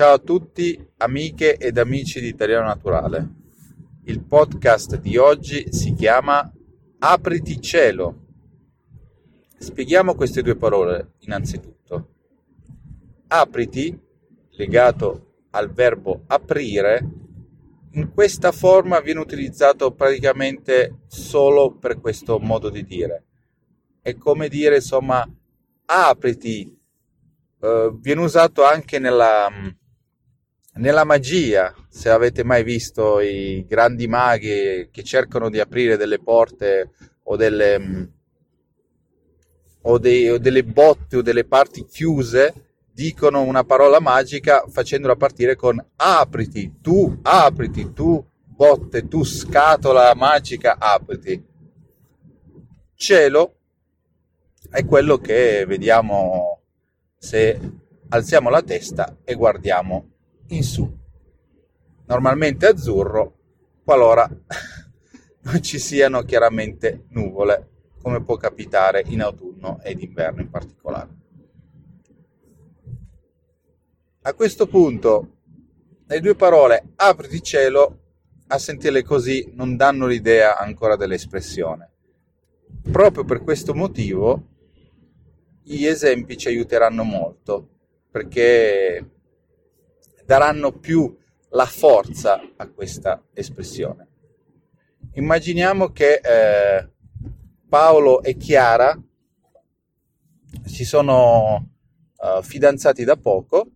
Ciao a tutti amiche ed amici di Italiano Naturale. Il podcast di oggi si chiama Apriti cielo. Spieghiamo queste due parole innanzitutto. Apriti, legato al verbo aprire, in questa forma viene utilizzato praticamente solo per questo modo di dire. È come dire, insomma, apriti. Viene usato anche nella magia, se avete mai visto i grandi maghi che cercano di aprire delle porte o delle botte o delle parti chiuse, dicono una parola magica facendola partire con apriti, tu botte, tu scatola magica, apriti. Cielo è quello che vediamo se alziamo la testa e guardiamo in su, normalmente azzurro, qualora non ci siano chiaramente nuvole, come può capitare in autunno ed inverno in particolare. A questo punto le due parole apriti cielo, a sentirle così, non danno l'idea ancora dell'espressione. Proprio per questo motivo gli esempi ci aiuteranno molto, perché daranno più la forza a questa espressione. Immaginiamo che Paolo e Chiara si sono fidanzati da poco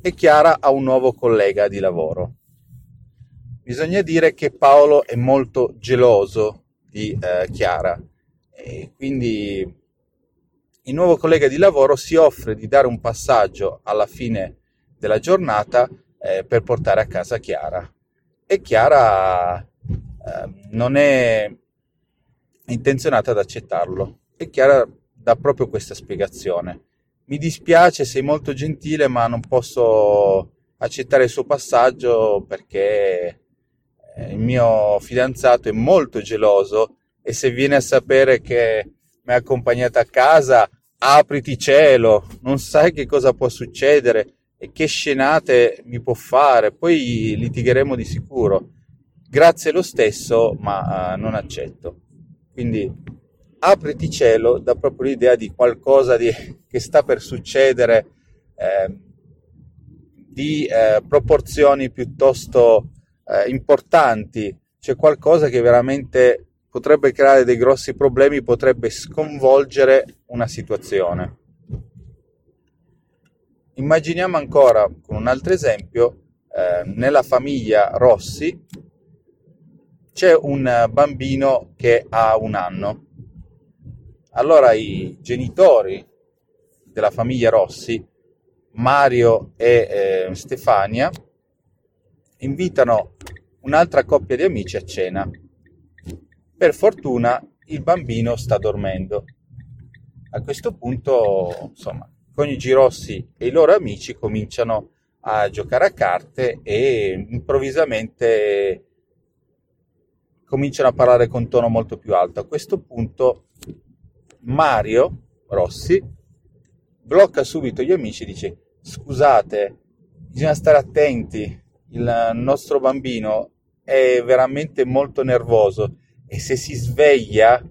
e Chiara ha un nuovo collega di lavoro. Bisogna dire che Paolo è molto geloso di Chiara e quindi il nuovo collega di lavoro si offre di dare un passaggio alla fine della giornata per portare a casa Chiara, e Chiara non è intenzionata ad accettarlo, e Chiara dà proprio questa spiegazione: mi dispiace, sei molto gentile, ma non posso accettare il suo passaggio perché il mio fidanzato è molto geloso, e se viene a sapere che mi ha accompagnata a casa, apriti cielo, non sai che cosa può succedere e che scenate mi può fare, poi litigheremo di sicuro. Grazie lo stesso, ma non accetto. Quindi apriti cielo dà proprio l'idea di qualcosa che sta per succedere, di proporzioni piuttosto importanti. C'è qualcosa che veramente potrebbe creare dei grossi problemi, potrebbe sconvolgere una situazione. Immaginiamo ancora, con un altro esempio, nella famiglia Rossi c'è un bambino che ha 1 anno. Allora i genitori della famiglia Rossi, Mario e Stefania, invitano un'altra coppia di amici a cena. Per fortuna il bambino sta dormendo. A questo punto, insomma, i coniugi Rossi e i loro amici cominciano a giocare a carte e improvvisamente cominciano a parlare con tono molto più alto. A questo punto Mario Rossi blocca subito gli amici e dice: scusate, bisogna stare attenti, il nostro bambino è veramente molto nervoso e se si sveglia,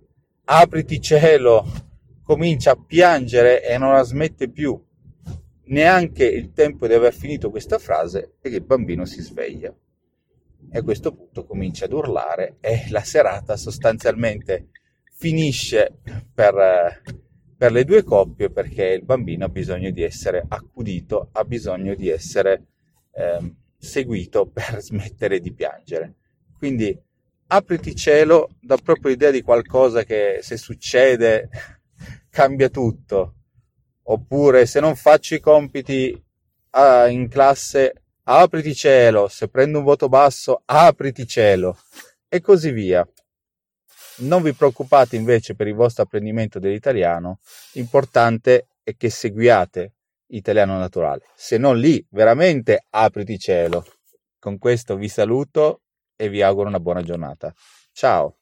apriti cielo, comincia a piangere e non la smette più. Neanche il tempo di aver finito questa frase e che il bambino si sveglia, e a questo punto comincia ad urlare, e la serata sostanzialmente finisce per le due coppie, perché il bambino ha bisogno di essere accudito, ha bisogno di essere seguito per smettere di piangere. Quindi apriti cielo dà proprio l'idea di qualcosa che, se succede, cambia tutto. Oppure, se non faccio i compiti in classe, apriti cielo, se prendo un voto basso, apriti cielo, e così via. Non vi preoccupate invece per il vostro apprendimento dell'italiano, l'importante è che seguiate Italiano Naturale, se non lì veramente apriti cielo. Con questo vi saluto e vi auguro una buona giornata. Ciao!